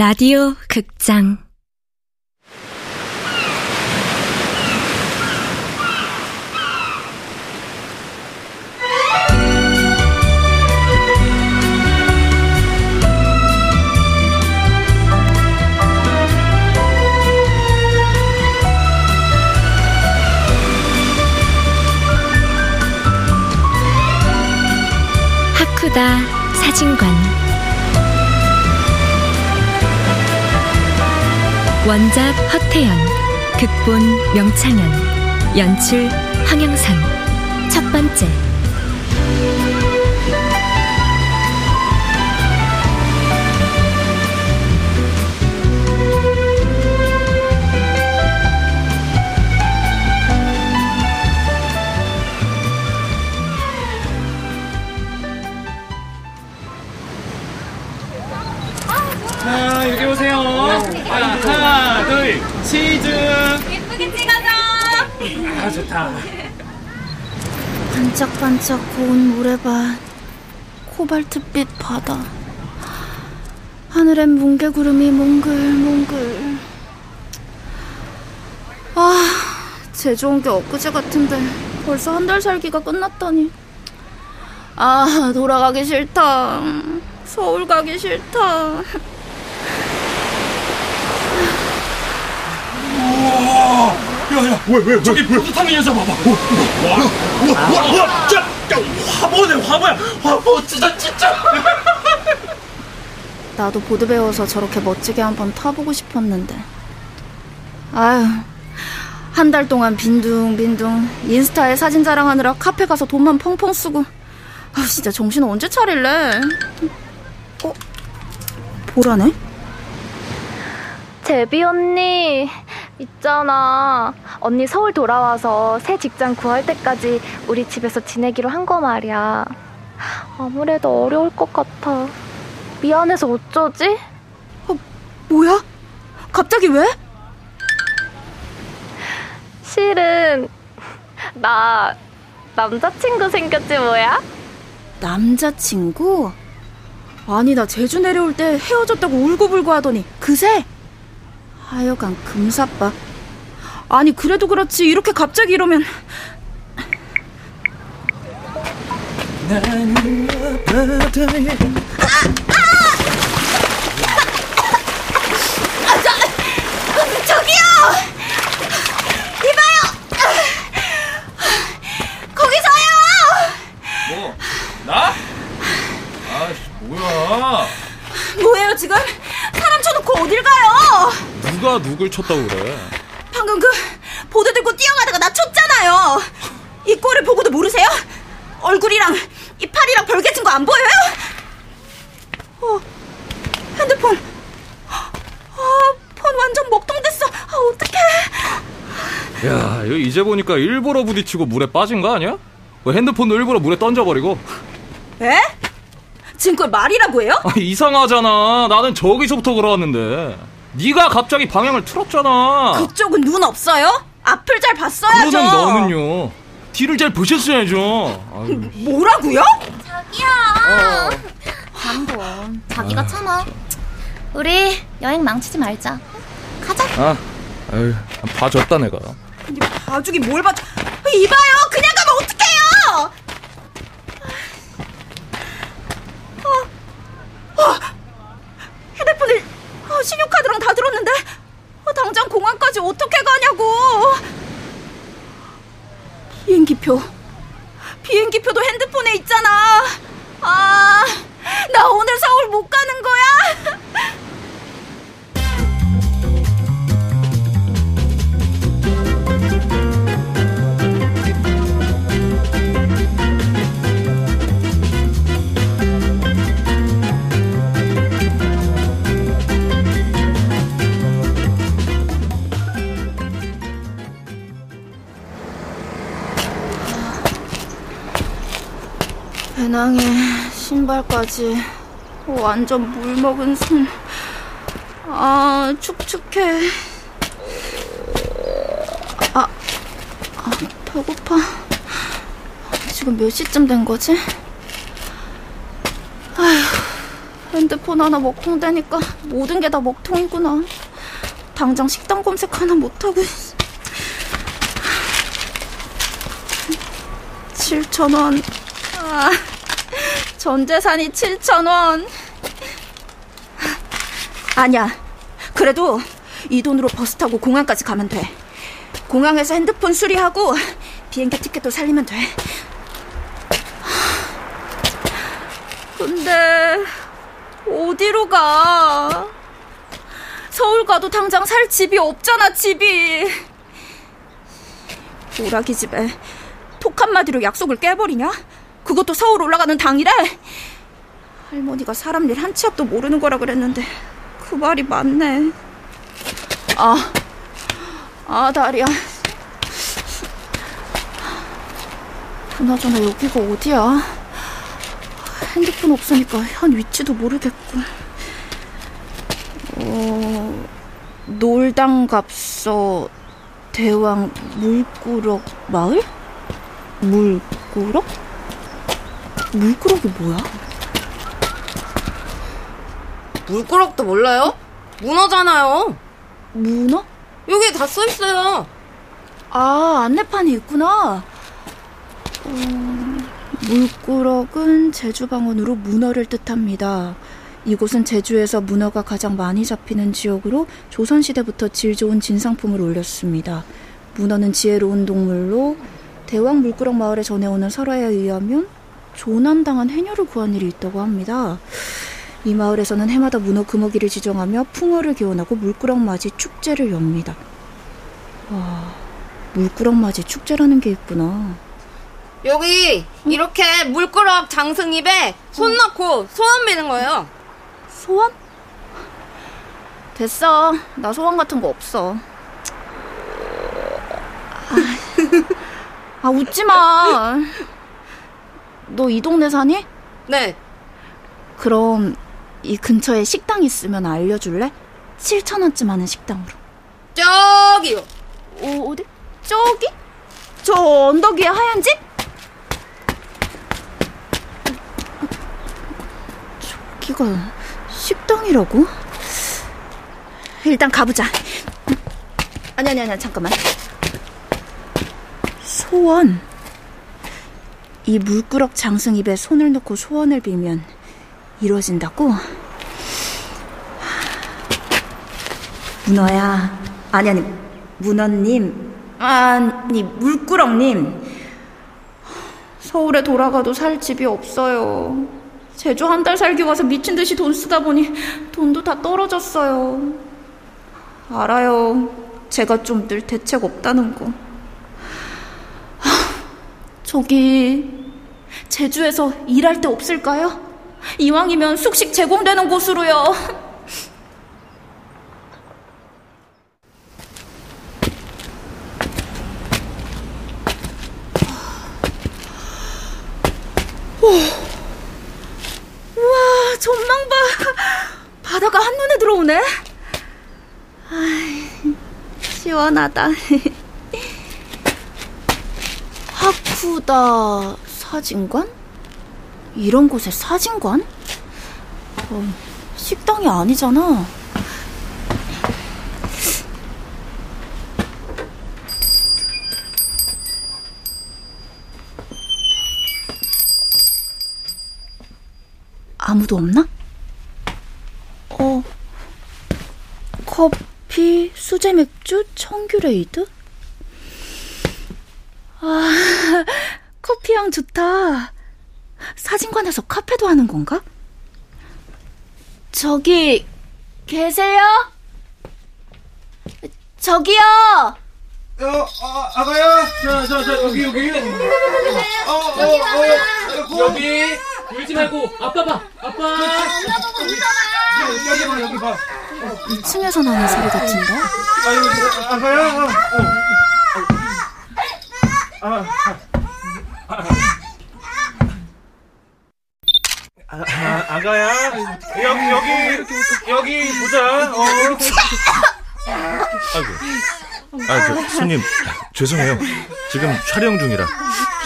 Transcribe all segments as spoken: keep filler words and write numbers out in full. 라디오 극장 하쿠다 사진관 원작 허태현, 극본 명창영, 연출 황영선. 첫 번째. 자, 여기 오세요. 하나, 둘, 치즈! 예쁘게 찍어줘! 아, 좋다. 반짝반짝 고운 모래밭, 코발트빛 바다, 하늘엔 뭉게구름이 몽글몽글. 아, 제주 온 게 엊그제 같은데 벌써 한 달 살기가 끝났다니. 아, 돌아가기 싫다. 서울 가기 싫다. 야야, 왜, 왜, 왜, 저기 뿌듯하는 여자 봐봐. 와와와 짜, 화보네 화보야. 화보 진짜 진짜. 나도 보드 배워서 저렇게 멋지게 한번 타보고 싶었는데. 아유, 한 달 동안 빈둥빈둥 인스타에 사진 자랑하느라 카페 가서 돈만 펑펑 쓰고. 아, 진짜 정신 언제 차릴래? 어, 보라네. 제비 언니 있잖아, 언니 서울 돌아와서 새 직장 구할 때까지 우리 집에서 지내기로 한 거 말이야. 아무래도 어려울 것 같아. 미안해서 어쩌지? 어, 뭐야? 갑자기 왜? 실은 나 남자친구 생겼지 뭐야? 남자친구? 아니, 나 제주 내려올 때 헤어졌다고 울고불고 하더니 그새? 하여간 금사빠. 아니, 그래도 그렇지 이렇게 갑자기 이러면. 아, 저, 저기요, 이봐요, 거기 서요. 뭐? 나? 아, 뭐야? 뭐예요 지금? 사람 쳐놓고 어딜 가요? 누가 누굴 쳤다고 그래? 방금 그 보드 들고 뛰어가다가 나 쳤잖아요. 이 꼴을 보고도 모르세요? 얼굴이랑 이 팔이랑 벌개진 거 안 보여요? 어, 핸드폰. 아, 폰 완전 먹통됐어. 아, 어떡해. 야, 이거 이제 보니까 일부러 부딪히고 물에 빠진 거 아니야? 뭐 핸드폰도 일부러 물에 던져버리고. 에? 지금 그걸 말이라고 해요? 아, 이상하잖아. 나는 저기서부터 걸어왔는데 네가 갑자기 방향을 틀었잖아. 그쪽은 눈 없어요? 앞을 잘 봤어야죠. 그러는 너는요, 뒤를 잘 보셨어야죠. 아유. 뭐라고요? 자기야, 어. 한번 자기가 아유, 참아. 진짜. 우리 여행 망치지 말자. 가자. 아, 아유, 봐줬다 내가. 근데 봐주기 뭘 봐줘. 이봐요, 그냥 가면 어떡해요. 어, 어, 휴대폰을 신용카드랑 다 들었는데 당장 공항까지 어떻게 가냐고. 비행기표 비행기표도 핸드폰에 있잖아. 아, 나 오늘 서울 못 가는 거야? 배낭에 신발까지 완전 물먹은 손. 아, 축축해. 아, 아, 배고파. 지금 몇 시쯤 된 거지? 아휴, 핸드폰 하나 먹통되니까 모든 게 다 먹통이구나. 당장 식당 검색 하나 못하고. 칠천 원. 아, 전 재산이 칠천 원. 아니야. 그래도 이 돈으로 버스 타고 공항까지 가면 돼. 공항에서 핸드폰 수리하고 비행기 티켓도 살리면 돼. 근데 어디로 가? 서울 가도 당장 살 집이 없잖아. 집이. 오라기 집에 톡 한마디로 약속을 깨버리냐? 그것도 서울 올라가는 당일에? 할머니가 사람 일 한 치 앞도 모르는 거라 그랬는데 그 말이 맞네. 아, 아 다리야. 그나저나 여기가 어디야? 핸드폰 없으니까 현 위치도 모르겠고. 어, 놀당갑서 대왕 물꾸럭 마을? 물꾸럭? 물꾸럭이 뭐야? 물꾸럭도 몰라요? 문어잖아요. 문어? 여기 다 써있어요. 아, 안내판이 있구나. 어, 물꾸럭은 제주 방언으로 문어를 뜻합니다. 이곳은 제주에서 문어가 가장 많이 잡히는 지역으로 조선시대부터 질 좋은 진상품을 올렸습니다. 문어는 지혜로운 동물로 대왕 물끄럭 마을에 전해오는 설화에 의하면 조난당한 해녀를 구한 일이 있다고 합니다. 이 마을에서는 해마다 문어 금어기를 지정하며 풍어를 기원하고 물끄럭맞이 축제를 엽니다. 와, 물끄럭맞이 축제라는 게 있구나. 여기 응? 이렇게 물끄럭 장승입에 손 응. 넣고 소원 비는 거예요. 소원? 됐어. 나 소원 같은 거 없어. 아, 웃지 마. 너 이 동네 사니? 네. 그럼 이 근처에 식당 있으면 알려줄래? 칠천 원쯤 하는 식당으로. 저기요. 오, 어디? 저기? 저 언덕 위에 하얀 집? 저기가 식당이라고? 일단 가보자. 아니 아니 아니 잠깐만. 소원. 이 물끄럭 장승 입에 손을 넣고 소원을 빌면 이루어진다고? 문어야. 아니 아니 문어님. 아니 물꾸럭님. 서울에 돌아가도 살 집이 없어요. 제주 한 달 살기 와서 미친 듯이 돈 쓰다 보니 돈도 다 떨어졌어요. 알아요. 제가 좀 늘 대책 없다는 거. 저기 제주에서 일할 데 없을까요? 이왕이면 숙식 제공되는 곳으로요. 우와, 전망 봐. 바다가 한눈에 들어오네. 아이, 시원하다. 하쿠다 사진관? 이런 곳에 사진관? 어, 식당이 아니잖아. 아무도 없나? 어, 커피, 수제맥주, 청귤에이드? 아, 커피향 좋다. 사진관에서 카페도 하는 건가? 저기 계세요? 저기요. 어, 어 아가야. 자, 자, 자, 여기 여기. 어, 어, 어, 여기. 울지 말고 아빠 봐. 아빠. 여기 봐, 여기 봐. 이 층에서 나는 소리 같은데. 아, 아가야. 아. 아, 아, 아가야. 여기, 여기, 여기, 보자. 어. 아이고. 아, 저, 손님, 죄송해요. 지금 촬영 중이라.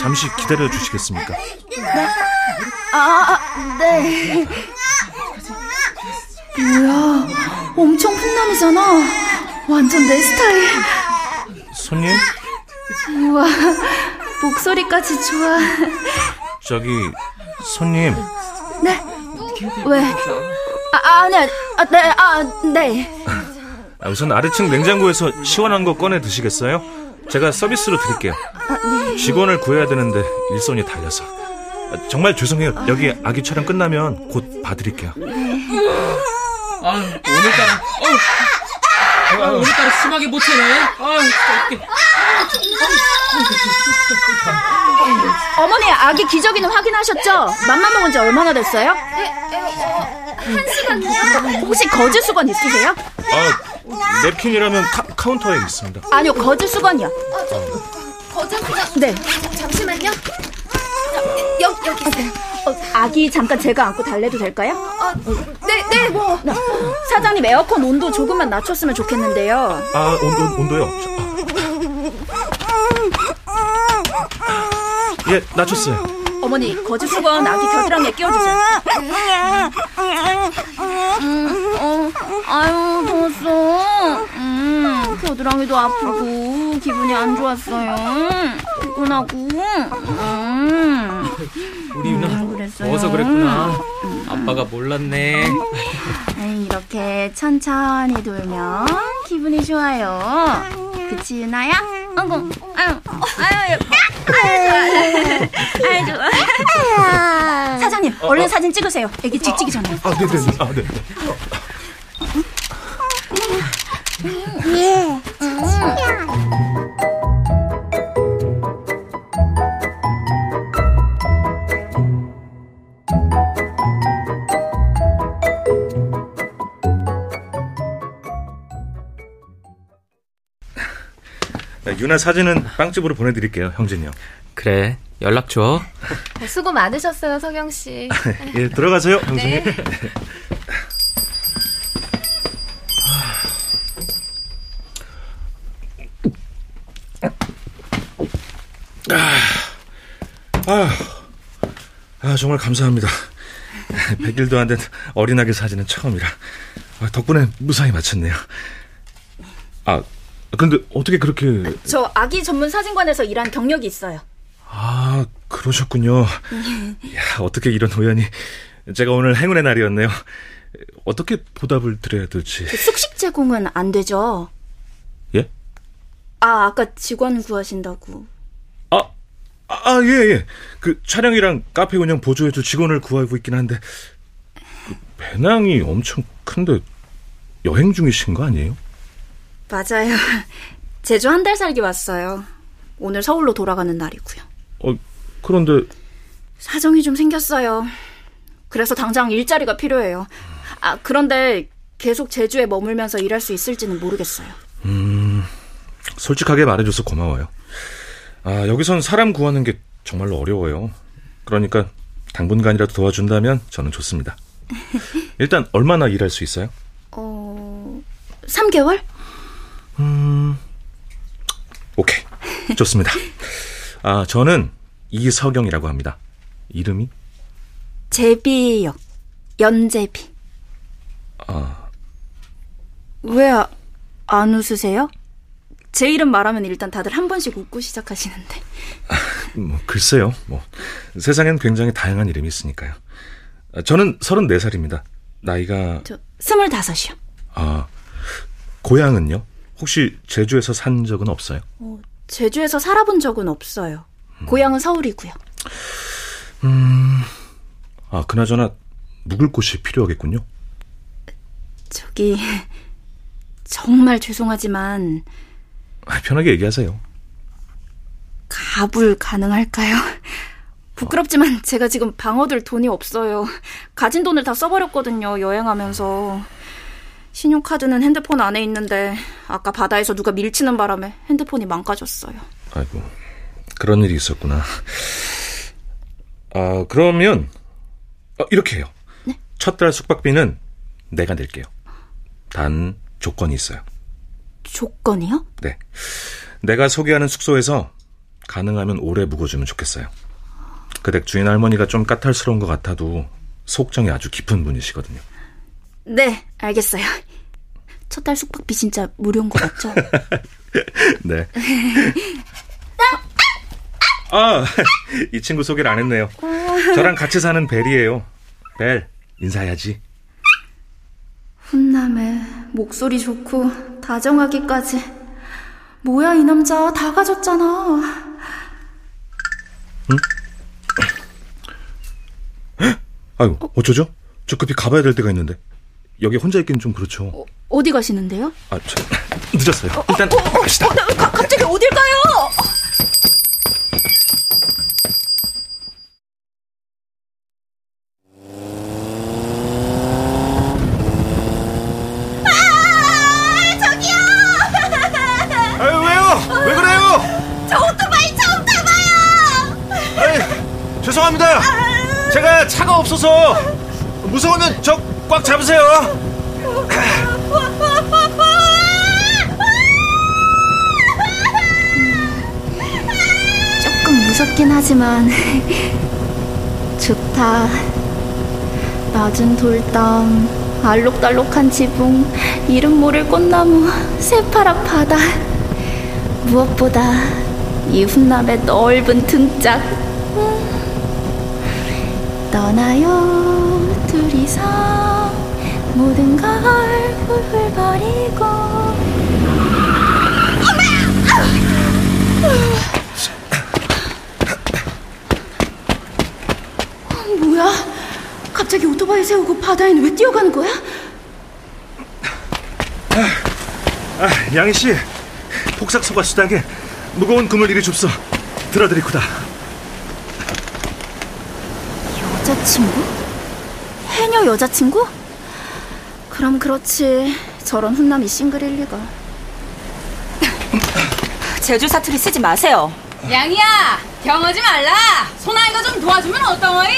잠시 기다려 주시겠습니까? 네? 아, 네. 뭐야, 엄청 콩나물이잖아. 완전 내 스타일. 손님? 우와, 목소리까지 좋아. 저기, 손님. 네? 왜? 아, 아니, 아, 네, 아, 네. 아, 우선 아래층 냉장고에서 시원한 거 꺼내 드시겠어요? 제가 서비스로 드릴게요. 아, 네. 직원을 구해야 되는데 일손이 달려서. 아, 정말 죄송해요. 아, 여기 아기 촬영 끝나면 곧 봐드릴게요. 네. 아, 오늘따라 어, 아, 오늘따라 심하게 못 해네. 아, 진짜. 어머니, 아기 기저귀는 확인하셨죠? 맘만 먹은 지 얼마나 됐어요? 한 시간이요. 혹시 거즈 수건 있으세요? 아, 냅킨이라면 카, 카운터에 있습니다. 아니요, 거즈 수건이요. 어, 거즈 수건? 네. 잠시만요. 여기, 여기 있어요. 어, 아기 잠깐 제가 안고 달래도 될까요? 어, 네, 네, 뭐. 사장님, 에어컨 온도 조금만 낮췄으면 좋겠는데요. 아, 온도, 온도요? 예, 낮췄어요. 어머니, 거즈 수건 아기 겨드랑이에 끼워주세요. 음, 어, 아유, 더웠어. 음, 겨드랑이도 아프고 기분이 안 좋았어요. 피곤하고. 음. 우리 유나 음, 더워서 그랬구나. 아빠가 몰랐네. 이렇게 천천히 돌면 기분이 좋아요. 그치, 유나야? 아이고, 아유, 아유, 아유, 좋아. 아유, 좋아. 사장님, 어, 얼른 어. 사진 찍으세요. 애기 찍찍이 전에. 아, 네네, 네. 아, 네. 예. 유나 사진은 빵집으로 보내드릴게요, 형진이요. 그래, 연락 줘. 수고 많으셨어요, 서경 씨. 예, 들어가세요, 형진이. 네. 아, 아, 정말 감사합니다. 백 일도 안 된 어린아기 사진은 처음이라 덕분에 무사히 마쳤네요. 아. 근데 어떻게 그렇게... 저 아기 전문 사진관에서 일한 경력이 있어요. 아, 그러셨군요. 야, 어떻게 이런 우연이... 제가 오늘 행운의 날이었네요. 어떻게 보답을 드려야 될지... 숙식 제공은 안 되죠? 예? 아, 아까 직원 구하신다고... 아, 아, 예, 예. 그 촬영이랑 카페 운영 보조해줄 직원을 구하고 있긴 한데... 그 배낭이 엄청 큰데 여행 중이신 거 아니에요? 맞아요. 제주 한 달 살기 왔어요. 오늘 서울로 돌아가는 날이고요. 어, 그런데... 사정이 좀 생겼어요. 그래서 당장 일자리가 필요해요. 아, 그런데 계속 제주에 머물면서 일할 수 있을지는 모르겠어요. 음, 솔직하게 말해줘서 고마워요. 아, 여기선 사람 구하는 게 정말로 어려워요. 그러니까 당분간이라도 도와준다면 저는 좋습니다. 일단 얼마나 일할 수 있어요? 어... 삼 개월? 음, 오케이, 좋습니다. 아, 저는 이서경이라고 합니다. 이름이? 제비요. 연제비. 아, 왜 안 웃으세요? 제 이름 말하면 일단 다들 한 번씩 웃고 시작하시는데. 아, 뭐 글쎄요, 뭐 세상엔 굉장히 다양한 이름이 있으니까요. 저는 서른네 살입니다. 나이가 저 스물다섯이요. 아, 고향은요? 혹시 제주에서 산 적은 없어요? 어, 제주에서 살아본 적은 없어요. 음. 고향은 서울이고요. 음, 아, 그나저나 묵을 곳이 필요하겠군요. 저기, 정말 죄송하지만... 아, 편하게 얘기하세요. 갑을 가능할까요? 부끄럽지만 어. 제가 지금 방어들 돈이 없어요. 가진 돈을 다 써버렸거든요, 여행하면서. 신용카드는 핸드폰 안에 있는데 아까 바다에서 누가 밀치는 바람에 핸드폰이 망가졌어요. 아이고, 그런 일이 있었구나. 아, 그러면 어, 이렇게 해요. 네? 첫 달 숙박비는 내가 낼게요. 단 조건이 있어요. 조건이요? 네, 내가 소개하는 숙소에서 가능하면 오래 묵어주면 좋겠어요. 그 댁 주인 할머니가 좀 까탈스러운 것 같아도 속정이 아주 깊은 분이시거든요. 네, 알겠어요. 첫 달 숙박비 진짜 무료인 거 맞죠? 네. 아, 이 친구 소개를 안 했네요. 저랑 같이 사는 벨이에요. 벨, 인사해야지. 훈남에 목소리 좋고 다정하기까지. 뭐야, 이 남자 다 가졌잖아. 응? 아유, 어쩌죠? 저 급히 가봐야 될 데가 있는데. 여기 혼자 있기는 좀 그렇죠. 어, 어디 가시는데요? 아, 저, 늦었어요. 어, 일단 어, 어, 갑시다. 어, 나, 가, 갑자기 어딜 가요? 아, 저기요! 아유, 왜요? 왜 그래요? 저 오토바이 처음 타봐요! 아유, 죄송합니다. 아유. 제가 차가 없어서 무서우면 저 꽉 잡으세요. 조금 무섭긴 하지만 좋다. 낮은 돌담, 알록달록한 지붕, 이름 모를 꽃나무, 새파란 바다. 무엇보다 이 훈남의 넓은 등짝. 떠나요 둘이서 모든 걸 훌훌 버리고. 어, 뭐야? 갑자기 오토바이 세우고 바다에는 왜 뛰어가는 거야? 아, 아, 양희 씨, 폭삭소가 수당에 무거운 그물 이리 줍소. 들어드리구다. 여자친구? 해녀 여자친구? 그럼 그렇지. 저런 훈남이 싱글일 리가. 제주 사투리 쓰지 마세요. 양이야, 경하지 말라. 소나이가 좀 도와주면 어떠어이?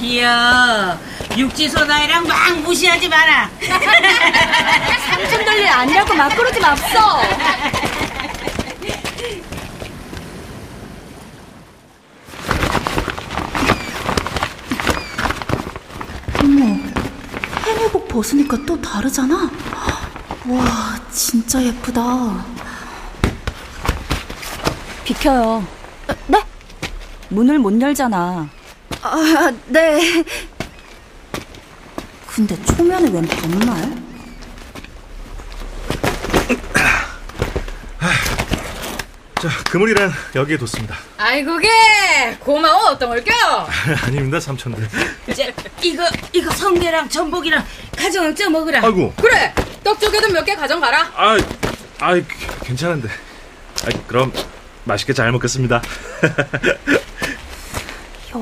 귀여, 육지 소나이랑 막 무시하지 마라. 삼촌 돌릴 아니라고 막 그러지 맙소. 벗으니까 또 다르잖아. 와, 진짜 예쁘다. 비켜요. 네? 문을 못 열잖아. 아, 네. 근데 초면에 웬 반말? 자, 그물이랑 여기에 뒀습니다. 아이고게, 고마워. 어떤 걸껴? 아닙니다, 삼촌들. 이제 이거 이거 성게랑 전복이랑 가정 쪄 먹으라. 아이고. 그래, 떡조개도 몇 개 가져가라. 아, 아, 괜찮은데. 아, 그럼 맛있게 잘 먹겠습니다.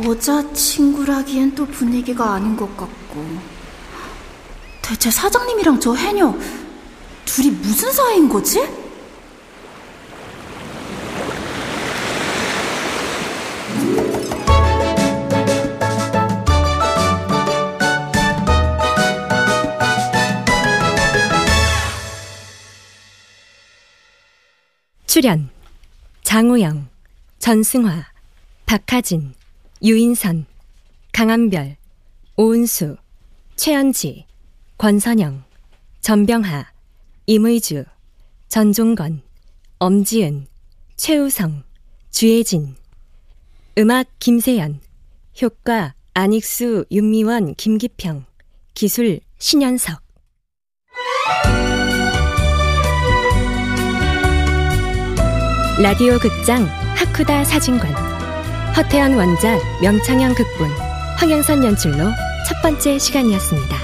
여자 친구라기엔 또 분위기가 아닌 것 같고. 대체 사장님이랑 저 해녀 둘이 무슨 사이인 거지? 출연 장우영, 전승화, 박하진, 유인선, 강한별, 오은수, 최연지, 권선영, 전병하, 임의주, 전종건, 엄지은, 최우성, 주혜진. 음악 김세연, 효과 안익수, 윤미원, 김기평, 기술 신현석. 라디오 극장 하쿠다 사진관. 허태현 원작, 명창영 극본, 황영선 연출로 첫 번째 시간이었습니다.